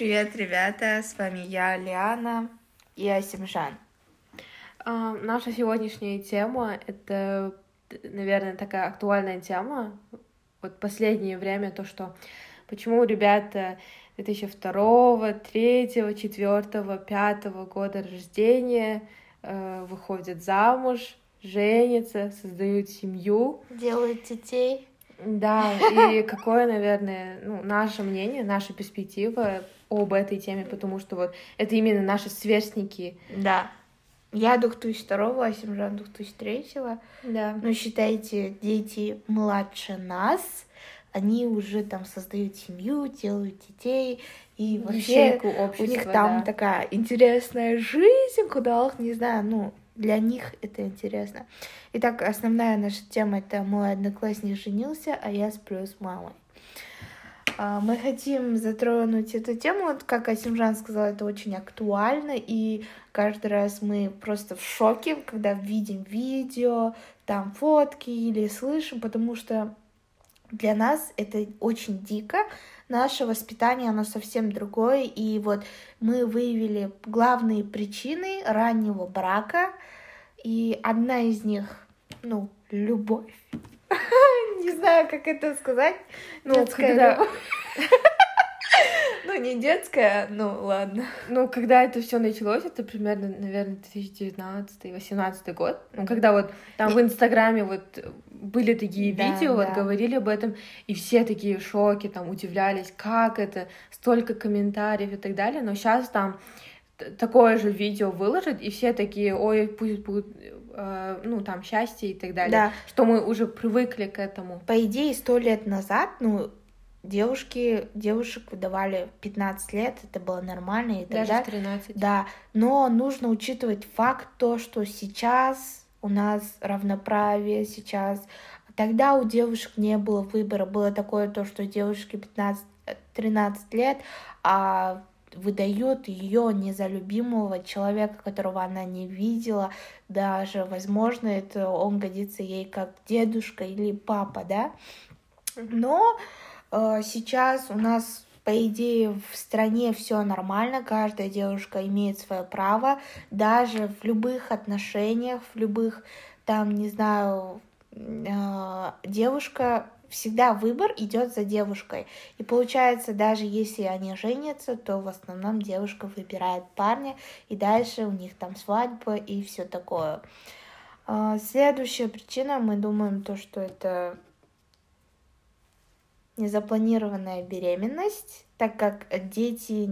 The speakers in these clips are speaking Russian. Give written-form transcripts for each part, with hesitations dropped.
Привет, ребята, с вами я, Лиана и Асемжан. Наша сегодняшняя тема — это, наверное, такая актуальная тема. Вот последнее время то, что почему ребята 2002, 3, 4, 5 года рождения выходят замуж, женятся, создают семью. Делают детей. Да, и какое, наверное, наше мнение, наша перспектива об этой теме, потому что вот это именно наши сверстники. Да. Я 2002, Асемжан 2003. Да. Ну, считайте, дети младше нас, они уже там создают семью, делают детей, и вообще у них там такая интересная жизнь, куда их, не знаю, для них это интересно. Итак, основная наша тема — это «Мой одноклассник женился, а я сплю с мамой». Мы хотим затронуть эту тему. Вот, как Асемжан сказала, это очень актуально, и каждый раз мы просто в шоке, когда видим видео, там фотки или слышим, потому что для нас это очень дико. Наше воспитание, оно совсем другое, и вот мы выявили главные причины раннего брака, и одна из них, любовь. Не знаю, как это сказать. Детская. Не детская, ладно. Когда это все началось, это примерно, наверное, 2019-2018 год, когда вот там в Инстаграме вот были такие видео, говорили об этом, и все такие в шоке, там, удивлялись, как это, столько комментариев и так далее, но сейчас там такое же видео выложат, и все такие, ой, пусть будут, там, счастье и так далее, да. Что мы уже привыкли к этому. По идее, 100 лет назад, девушек выдавали 15 лет, это было нормально. И даже тогда, 13. Да, но нужно учитывать факт то, что сейчас у нас равноправие, сейчас. Тогда у девушек не было выбора, было такое то, что девушке 13 лет, а выдают ее не за любимого человека, которого она не видела, даже, возможно, это он годится ей как дедушка или папа, да, но сейчас у нас, по идее, в стране все нормально, каждая девушка имеет свое право, даже в любых отношениях, в любых, девушка, всегда выбор идет за девушкой. И получается, даже если они женятся, то в основном девушка выбирает парня, и дальше у них там свадьба и все такое. Следующая причина, мы думаем, то, что это незапланированная беременность, так как дети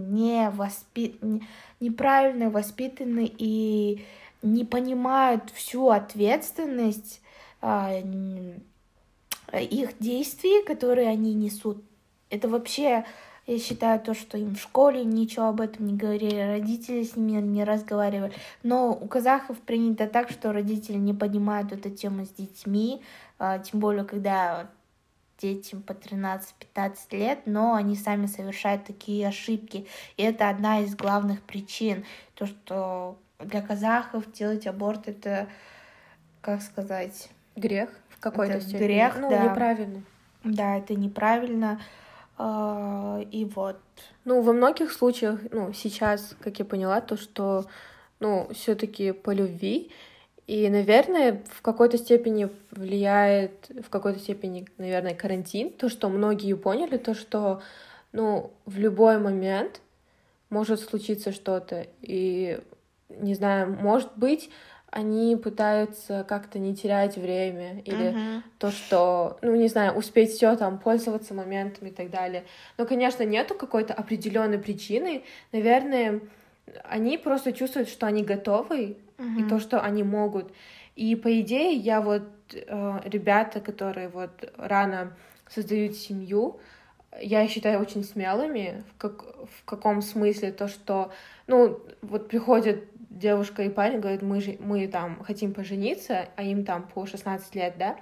неправильно воспитаны и не понимают всю ответственность их действий, которые они несут. Это вообще, я считаю, то, что им в школе ничего об этом не говорили, родители с ними не разговаривали. Но у казахов принято так, что родители не поднимают эту тему с детьми, тем более, когда детям по 13-15 лет, но они сами совершают такие ошибки. И это одна из главных причин. То, что для казахов делать аборт — это, как сказать, грех в какой-то степени. Грех, да. Неправильно. Да, это неправильно. И вот. Во многих случаях, сейчас, как я поняла, то, что, всё-таки по любви. И, наверное, в какой-то степени влияет карантин, то, что многие поняли, то, что, в любой момент может случиться что-то. И, не знаю, может быть, они пытаются как-то не терять время или то, что, успеть все там, пользоваться моментами и так далее. Но, конечно, нету какой-то определенной причины. Наверное, они просто чувствуют, что они готовы, и то, что они могут. И, по идее, я ребята, которые рано создают семью, я считаю очень смелыми, в каком смысле то, что, приходит девушка и парень, говорит, мы там хотим пожениться, а им там по 16 лет, да,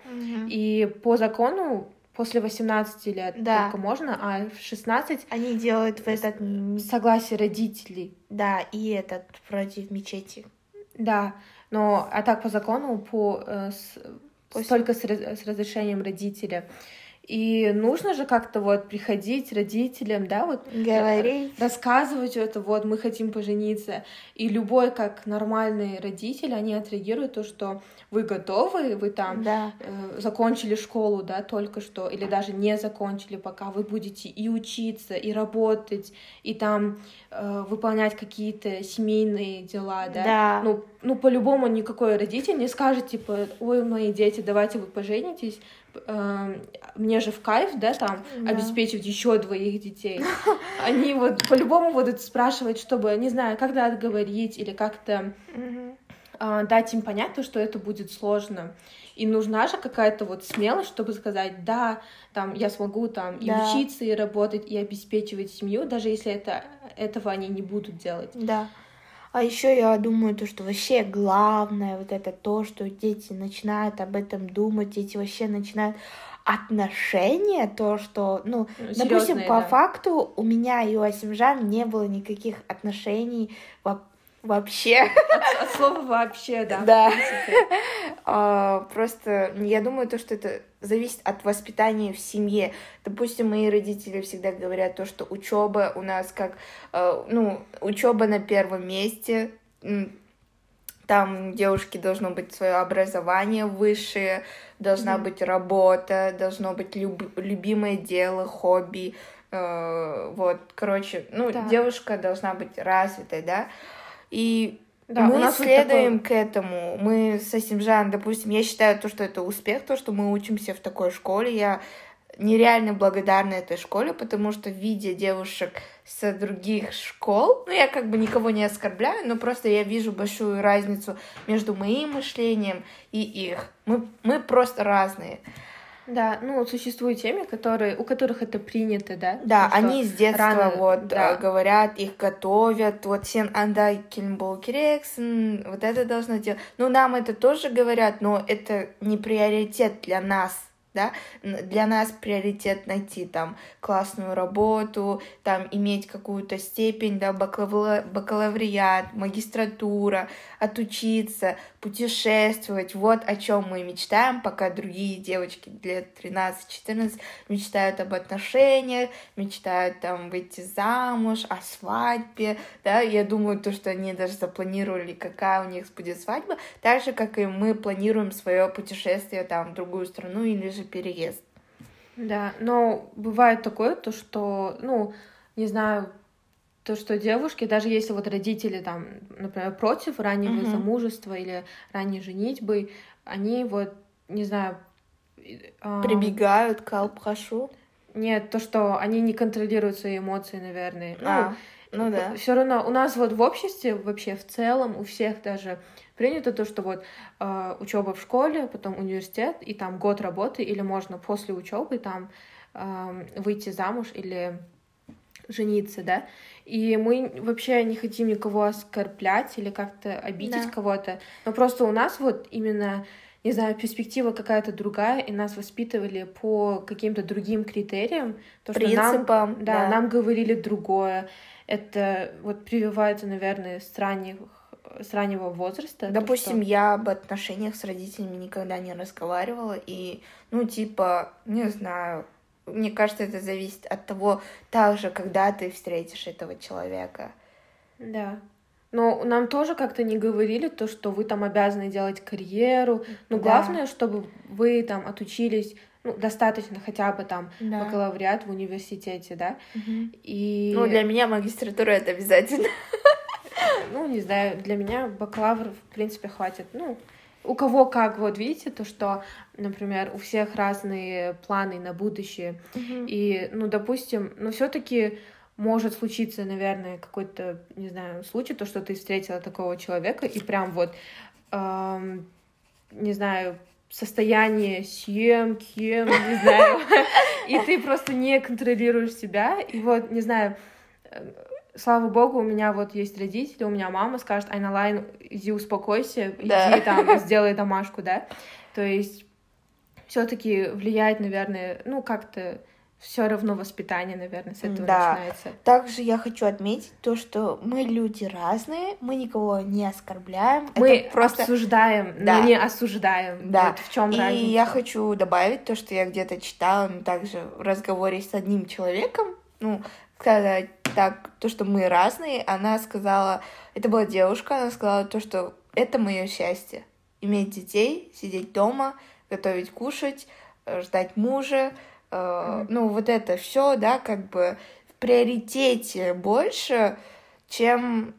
и по закону после 18 лет только можно, а в 16... Они делают в этот... Согласие родителей. Да, и этот против мечети. Да, а так по закону, только с разрешением родителя. И нужно же как-то вот приходить родителям, да, вот говорить, рассказывать это, вот мы хотим пожениться. И любой, как нормальный родитель, они отреагируют то, что вы готовы, вы там закончили школу, да, только что, или даже не закончили, пока вы будете и учиться, и работать, и там выполнять какие-то семейные дела, да. Да. Ну, по-любому никакой родитель не скажет, типа, ой, мои дети, давайте вы поженитесь, мне же в кайф, да, там, обеспечивать еще 2 детей. Они вот по-любому будут спрашивать, чтобы, не знаю, когда отговорить или как-то дать им понять, что это будет сложно. И нужна же какая-то вот смелость, чтобы сказать, да, там, я смогу там и учиться, и работать, и обеспечивать семью, даже если этого они не будут делать. Да. А еще я думаю, то, что вообще главное вот это то, что дети начинают об этом думать, дети вообще начинают отношения, то, что, ну, серьёзные, допустим, по факту у меня и у Асемжан не было никаких отношений вообще. От слова вообще, да. Да. Просто я думаю, то, что это зависит от воспитания в семье. Допустим, мои родители всегда говорят то, что учеба у нас как, ну, учеба на первом месте. Там девушке должно быть свое образование высшее, должна быть работа, должно быть любимое дело, хобби. Вот, короче, ну, девушка должна быть развитой, да. И мы следуем к этому. Мы с Асемжан, допустим, я считаю, то, что это успех, то, что мы учимся в такой школе. Я нереально благодарна этой школе, потому что, видя девушек с других школ, ну, я как бы никого не оскорбляю, но просто я вижу большую разницу между моим мышлением и их. Мы просто разные. Да, ну, существуют семьи, у которых это принято, да? Да, потому они с детства рано, вот говорят, их готовят, вот сен андай килбол керексен, вот это должно делать. Ну, нам это тоже говорят, но это не приоритет для нас, да? Для нас приоритет найти там классную работу, там иметь какую-то степень, да, бакалавриат, магистратура, отучиться, путешествовать. Вот о чем мы мечтаем, пока другие девочки лет 13-14 мечтают об отношениях, мечтают там выйти замуж, о свадьбе, да, я думаю, то, что они даже запланировали, какая у них будет свадьба, так же, как и мы планируем свое путешествие там в другую страну или же переезд. Да, но бывает такое, то, что, ну, не знаю, то, что девушки, даже если вот родители там, например, против раннего замужества или ранней женитьбы, они вот, не знаю... Прибегают к алкошу? Нет, то, что они не контролируют свои эмоции, наверное. Ну да. Все равно у нас вот в обществе вообще в целом у всех даже принято то, что вот учеба в школе, потом университет, и там год работы, или можно после учебы там выйти замуж или жениться, да, и мы вообще не хотим никого оскорблять или как-то обидеть кого-то, но просто у нас вот именно, не знаю, перспектива какая-то другая, и нас воспитывали по каким-то другим критериям, то, что нам, да, нам говорили другое, это вот прививается, наверное, с раннего возраста. Допустим, я об отношениях с родителями никогда не разговаривала, и, ну, типа, не знаю, мне кажется, это зависит от того, также, когда ты встретишь этого человека. Да. Но нам тоже как-то не говорили то, что вы там обязаны делать карьеру. Но главное, чтобы вы там отучились, ну, достаточно хотя бы там бакалавриат в университете, да? Угу. И... Ну, для меня магистратура — это обязательно. Ну, не знаю, для меня бакалавр, в принципе, хватит, ну... У кого как, вот видите, то, что, например, у всех разные планы на будущее. И, ну, допустим, ну, все-таки может случиться, наверное, какой-то, не знаю, случай, то, что ты встретила такого человека, и прям вот, не знаю, состояние съем, не знаю, и ты просто не контролируешь себя, и вот, не знаю... Слава богу, у меня вот есть родители, у меня мама скажет: Айналайн, иди успокойся, иди там, сделай домашку, да? То есть все-таки влияет, наверное, ну, как-то все равно воспитание, наверное, с этого начинается. Также я хочу отметить то, что мы люди разные, мы никого не оскорбляем. Мы просто обсуждаем, но не осуждаем. Да. Вот в чем разница. И я хочу добавить то, что я где-то читала, но также в разговоре с одним человеком, ну, когда так, то, что мы разные, она сказала, это была девушка, она сказала то, что это мое счастье. Иметь детей, сидеть дома, готовить, кушать, ждать мужа, ну, вот это все, да, как бы в приоритете больше, чем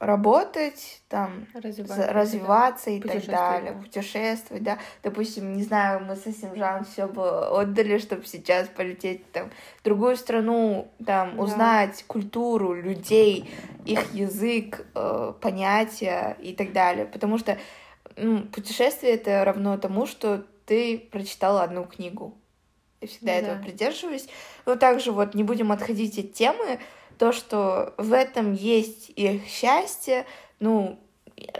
работать, там, развиваться и так далее, путешествовать, да. Допустим, не знаю, мы с Асемжан все бы отдали, чтобы сейчас полететь там, в другую страну, там, узнать культуру людей, их язык, понятия и так далее. Потому что путешествие — это равно тому, что ты прочитала одну книгу. Я всегда этого придерживаюсь. Но также вот не будем отходить от темы, то, что в этом есть их счастье. Ну,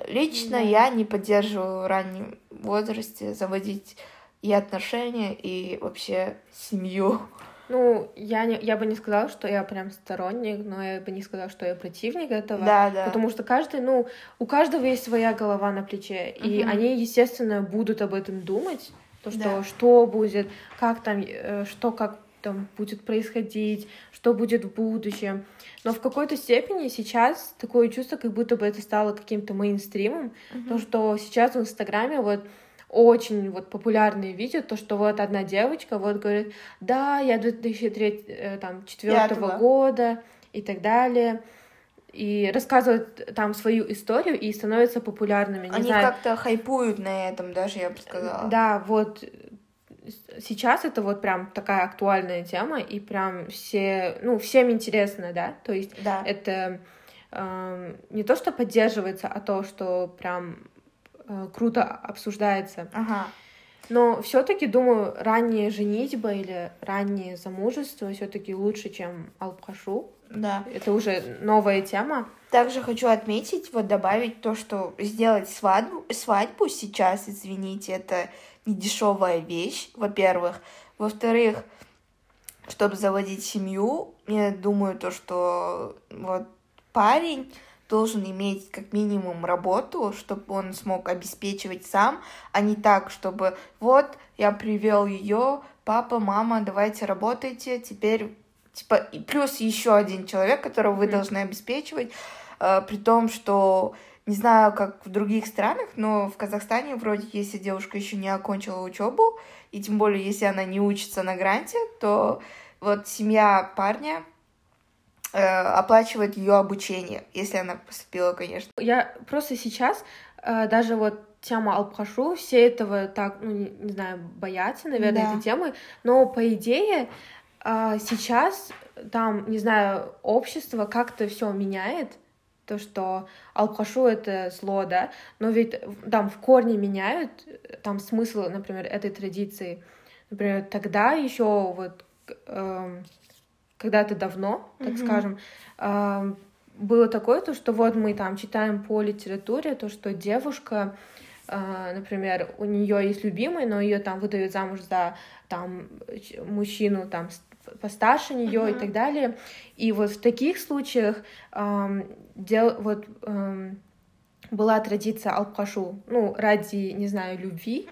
лично я не поддерживаю в раннем возрасте заводить и отношения, и вообще семью. Ну, я бы не сказала, что я прям сторонник, но я бы не сказала, что я противник этого. Да. Потому что каждый, ну, у каждого есть своя голова на плече, и они, естественно, будут об этом думать, то, что, что будет, как там, что, как там будет происходить, что будет в будущем. Но в какой-то степени сейчас такое чувство, как будто бы это стало каким-то мейнстримом, то, что сейчас в Инстаграме вот очень вот популярные видео, то, что вот одна девочка вот говорит, да, я 2004 года и так далее, и рассказывают там свою историю и становятся популярными. Они как-то хайпуют на этом даже, я бы сказала. Да, вот сейчас это вот прям такая актуальная тема, и прям все, ну, всем интересно, да, то есть это не то, что поддерживается, а то, что прям круто обсуждается. Но все-таки, думаю, ранняя женитьба или раннее замужество все-таки лучше, чем алкашу. Да. Это уже новая тема. Также хочу отметить, вот добавить то, что сделать свадьбу сейчас, извините, это не дешевая вещь, во-первых. Во-вторых, чтобы заводить семью, я думаю, то, что вот парень должен иметь как минимум работу, чтобы он смог обеспечивать сам, а не так, чтобы вот я привел ее, папа, мама, давайте работайте, теперь типа и плюс еще один человек, которого вы должны обеспечивать, при том, что не знаю, как в других странах, но в Казахстане вроде, если девушка еще не окончила учебу, и тем более, если она не учится на гранте, то вот семья парня оплачивает ее обучение, если она поступила, конечно. Я просто сейчас даже вот тема алкашу, все этого так, ну, не знаю, боятся, наверное, этой темы, но по идее сейчас там, не знаю, общество как-то все меняет, то, что алкашу — это зло, да, но ведь там в корне меняют, там смысл, например, этой традиции. Например, тогда еще вот когда-то давно, так скажем, было такое, то, что вот мы там читаем по литературе, то, что девушка, например, у нее есть любимый, но ее там выдают замуж за там мужчину там постарше нее и так далее. И вот в таких случаях была традиция алкашу, ну, ради, не знаю, любви,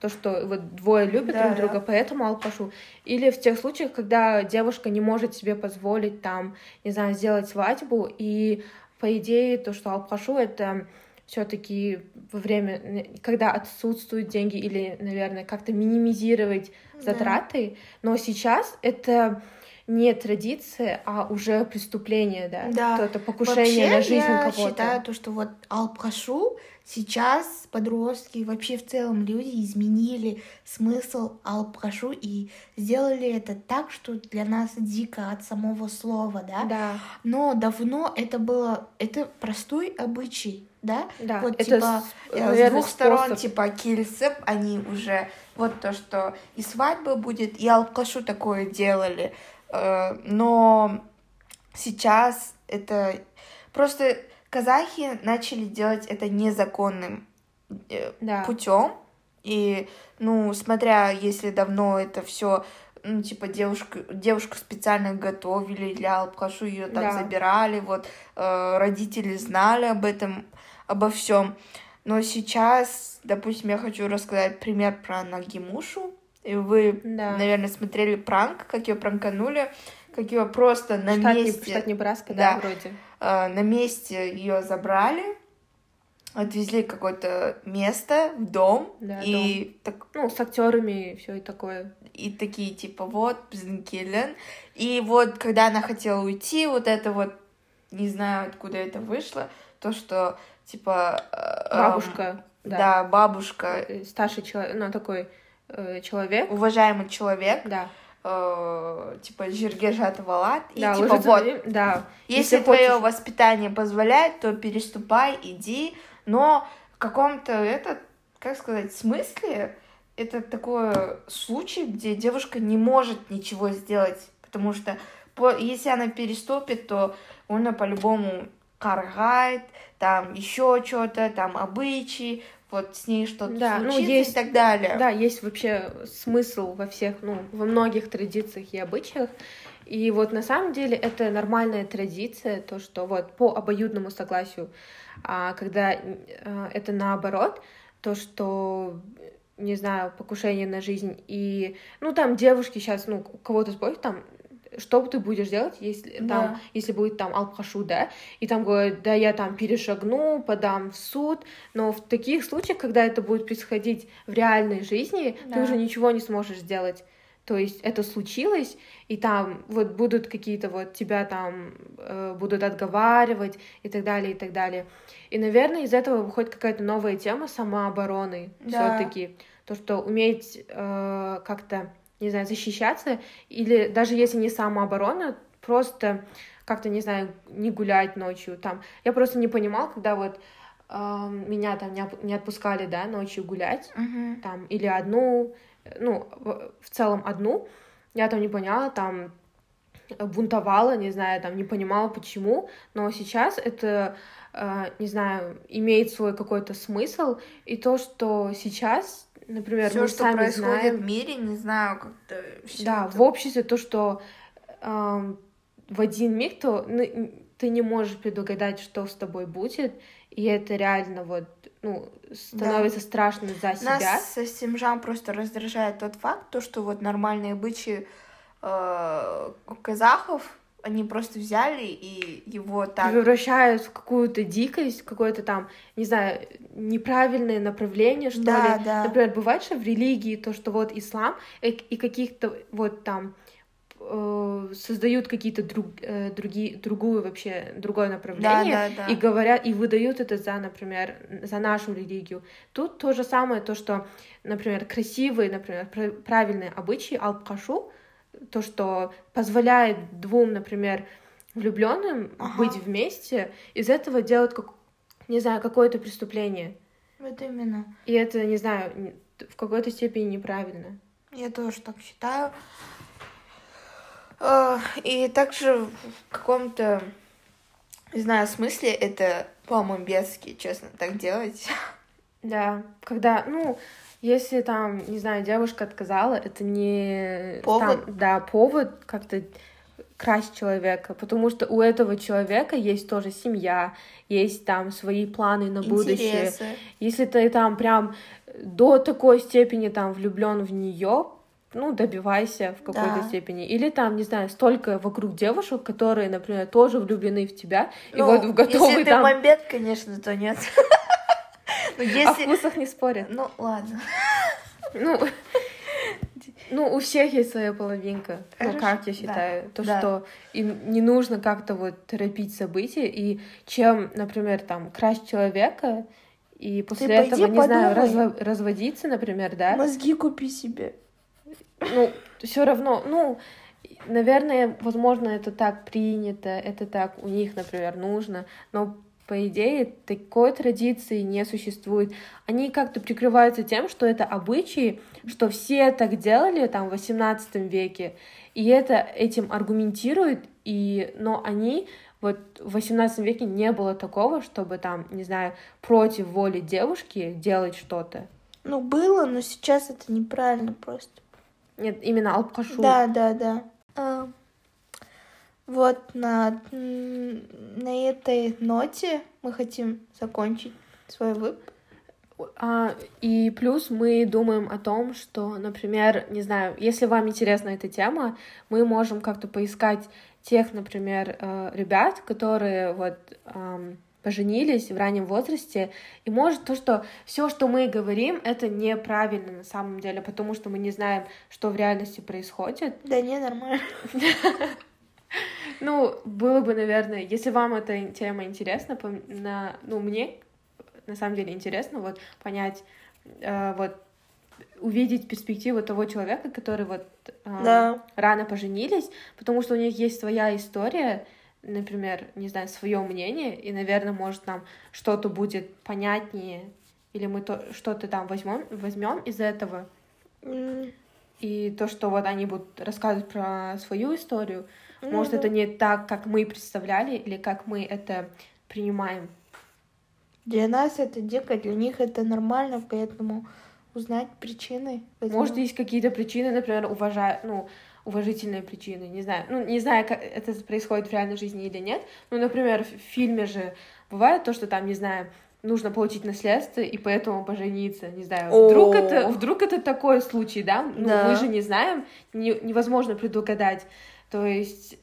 то, что вот двое любят друг друга, поэтому алкашу. Или в тех случаях, когда девушка не может себе позволить, там, не знаю, сделать свадьбу, и, по идее, то, что алкашу — это все-таки во время, когда отсутствуют деньги, или, наверное, как-то минимизировать затраты, но сейчас это не традиция, а уже преступление, да? Это покушение вообще на жизнь кого-то. Я считаю, то, что вот алкашу сейчас подростки, вообще в целом люди изменили смысл алкашу и сделали это так, что для нас дико от самого слова, да? Да. Но давно это было, это простой обычай, да? Да. Вот это типа с двух сторон, типа кильцеп, они уже вот то, что и свадьба будет, и алкашу такое делали. Но сейчас это просто казахи начали делать это незаконным путем. И, ну, смотря, если давно это все ну, типа, девушку специально готовили для алкашу, ее там забирали, вот, родители знали об этом, обо всем. Но сейчас, допустим, я хочу рассказать пример про Нагимушу. И вы, наверное, смотрели пранк, как ее пранканули, как ее просто на месте... Штат Небраска, да, вроде. На месте ее забрали, отвезли в какое-то место, в дом. Да, и дом. Так... Ну, с актерами и все и такое. И такие, типа, вот, Бзенкелен. И вот, когда она хотела уйти, вот это вот, не знаю, откуда это вышло, то, что, типа... Бабушка. Да, бабушка. Старший человек, ну, такой... человек. Уважаемый человек. Да. Типа, жиргежат валат. И да, типа, вот. Да. Если твое хочешь... воспитание позволяет, то переступай, иди. Но в каком-то, смысле, это такой случай, где девушка не может ничего сделать. Потому что если она переступит, то она по-любому каргает, там еще что-то, там обычаи, вот с ней что-то случится, ну, есть, и так далее. Да, есть вообще смысл во всех, ну, во многих традициях и обычаях. И вот на самом деле это нормальная традиция, то, что вот по обоюдному согласию, а когда это наоборот, то, что, не знаю, покушение на жизнь и, ну, там девушки сейчас, ну, у кого-то спросят, там, что ты будешь делать, если, там, если будет там алкашу, да, и там говорят, да, я там перешагну, подам в суд, но в таких случаях, когда это будет происходить в реальной жизни, ты уже ничего не сможешь сделать, то есть это случилось, и там вот будут какие-то вот тебя там будут отговаривать и так далее, и так далее. И, наверное, из этого выходит какая-то новая тема самообороны все-таки, то, что уметь как-то, не знаю, защищаться, или даже если не самооборона, просто как-то, не знаю, не гулять ночью там. Я просто не понимала, когда вот меня там не отпускали, да, ночью гулять, там, или одну, ну, в целом одну, я там не поняла, там, бунтовала, не знаю, там, не понимала, почему, но сейчас это, не знаю, имеет свой какой-то смысл, и то, что сейчас... Например, всё, мы что сами происходит знаем, в мире, не знаю, как-то... Да, это... в обществе то, что в один миг то, ты не можешь предугадать, что с тобой будет, и это реально вот, ну, становится страшно за себя. Нас с Асемжан просто раздражает тот факт, то, что вот нормальные обычаи казахов, они просто взяли и его так... Превращают в какую-то дикость, в какое-то там, не знаю, неправильное направление, что ли. Да. Например, бывает, что в религии то, что вот ислам и каких-то вот там создают какие-то другое направление и говорят, и выдают это за, например, за нашу религию. Тут то же самое, то, что, например, красивые, например, правильные обычаи, алпкашу, то, что позволяет двум, например, влюбленным быть вместе, из этого делают, как, не знаю, какое-то преступление. Вот именно. И это, не знаю, в какой-то степени неправильно. Я тоже так считаю. И также в каком-то, не знаю, смысле это, по-моему, бедски, честно, так делать. Да, когда, ну... Если там, не знаю, девушка отказала, это не повод, там, да, повод как-то красть человека, потому что у этого человека есть тоже семья, есть там свои планы на будущее. Если ты там прям до такой степени там влюблён в нее, ну, добивайся в какой-то степени. Или там, не знаю, столько вокруг девушек, которые, например, тоже влюблены в тебя, ну, и вот готовы если там... Если ты мамбет, конечно, то нет. Если... О вкусах не спорят. Ну, ладно. Ну, у всех есть своя половинка. Хорошо. Ну, как я считаю. Да. То, что им не нужно как-то вот торопить события. И чем, например, там, красть человека, и после этого, не знаю, разводиться, например, да? Мозги купи себе. Ну, все равно, ну... Наверное, возможно, это так принято, это так у них, например, нужно, но... По идее, такой традиции не существует. Они как-то прикрываются тем, что это обычаи, что все так делали там, в XVIII веке, и это этим аргументируют, и... но они вот в XVIII веке не было такого, чтобы там, не знаю, против воли девушки делать что-то. Ну, было, но сейчас это неправильно просто. Нет, именно алып качуу. Да, да, да. Вот на этой ноте мы хотим закончить свой выпуск. И плюс мы думаем о том, что, например, не знаю, если вам интересна эта тема, мы можем как-то поискать тех, например, ребят, которые вот поженились в раннем возрасте, и может то, что все, что мы говорим, это неправильно на самом деле, потому что мы не знаем, что в реальности происходит. Да не, нормально. Ну, было бы, наверное, если вам эта тема интересна, ну, мне на самом деле интересно вот понять, вот увидеть перспективу того человека, который вот рано поженились, потому что у них есть своя история, например, не знаю, свое мнение, и, наверное, может, нам что-то будет понятнее, или мы что-то там возьмем из этого. И то, что вот они будут рассказывать про свою историю, может, это не так, как мы представляли, или как мы это принимаем. Для нас это дико, для них это нормально, поэтому узнать причины. Возьмем. Может, есть какие-то причины, например, уважительные причины, не знаю. Ну, не знаю, как это происходит в реальной жизни или нет. Ну, например, в фильме же бывает то, что там, не знаю, нужно получить наследство и поэтому пожениться, не знаю. Вдруг это такой случай, да? Ну, да. Мы же не знаем, невозможно предугадать. То есть,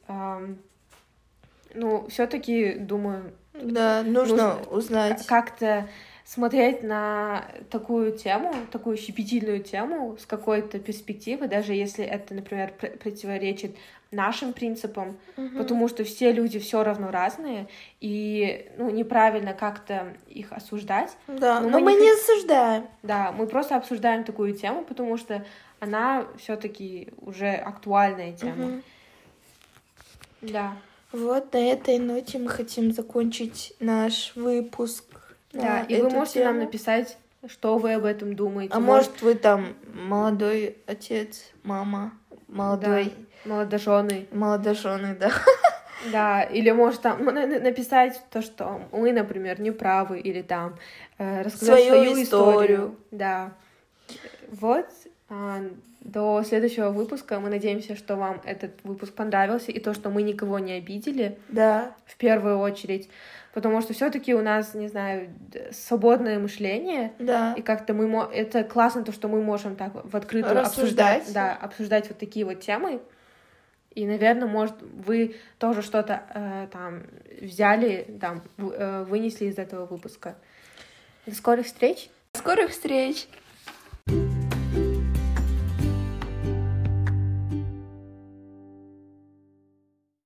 все-таки, думаю... Да, нужно узнать. Как-то смотреть на такую тему, такую щепетильную тему с какой-то перспективы, даже если это, например, противоречит нашим принципам, потому что все люди все равно разные, и неправильно как-то их осуждать. Да, но мы не осуждаем. Да, мы просто обсуждаем такую тему, потому что она все-таки уже актуальная тема. Да. Вот на этой ноте мы хотим закончить наш выпуск. Да, и вы можете нам написать, что вы об этом думаете. А может, вы там молодой отец, мама, молодожены, да. Да, или может там написать то, что мы, например, не правы, или там рассказать свою историю. Да. Вот. До следующего выпуска. Мы надеемся, что вам этот выпуск понравился, и то, что мы никого не обидели. Да. В первую очередь. Потому что все-таки у нас, не знаю, свободное мышление. Да. И как-то это классно, то, что мы можем так в открытую обсуждать. Да, обсуждать вот такие вот темы. И, наверное, может, вы тоже что-то там взяли, вынесли из этого выпуска. До скорых встреч!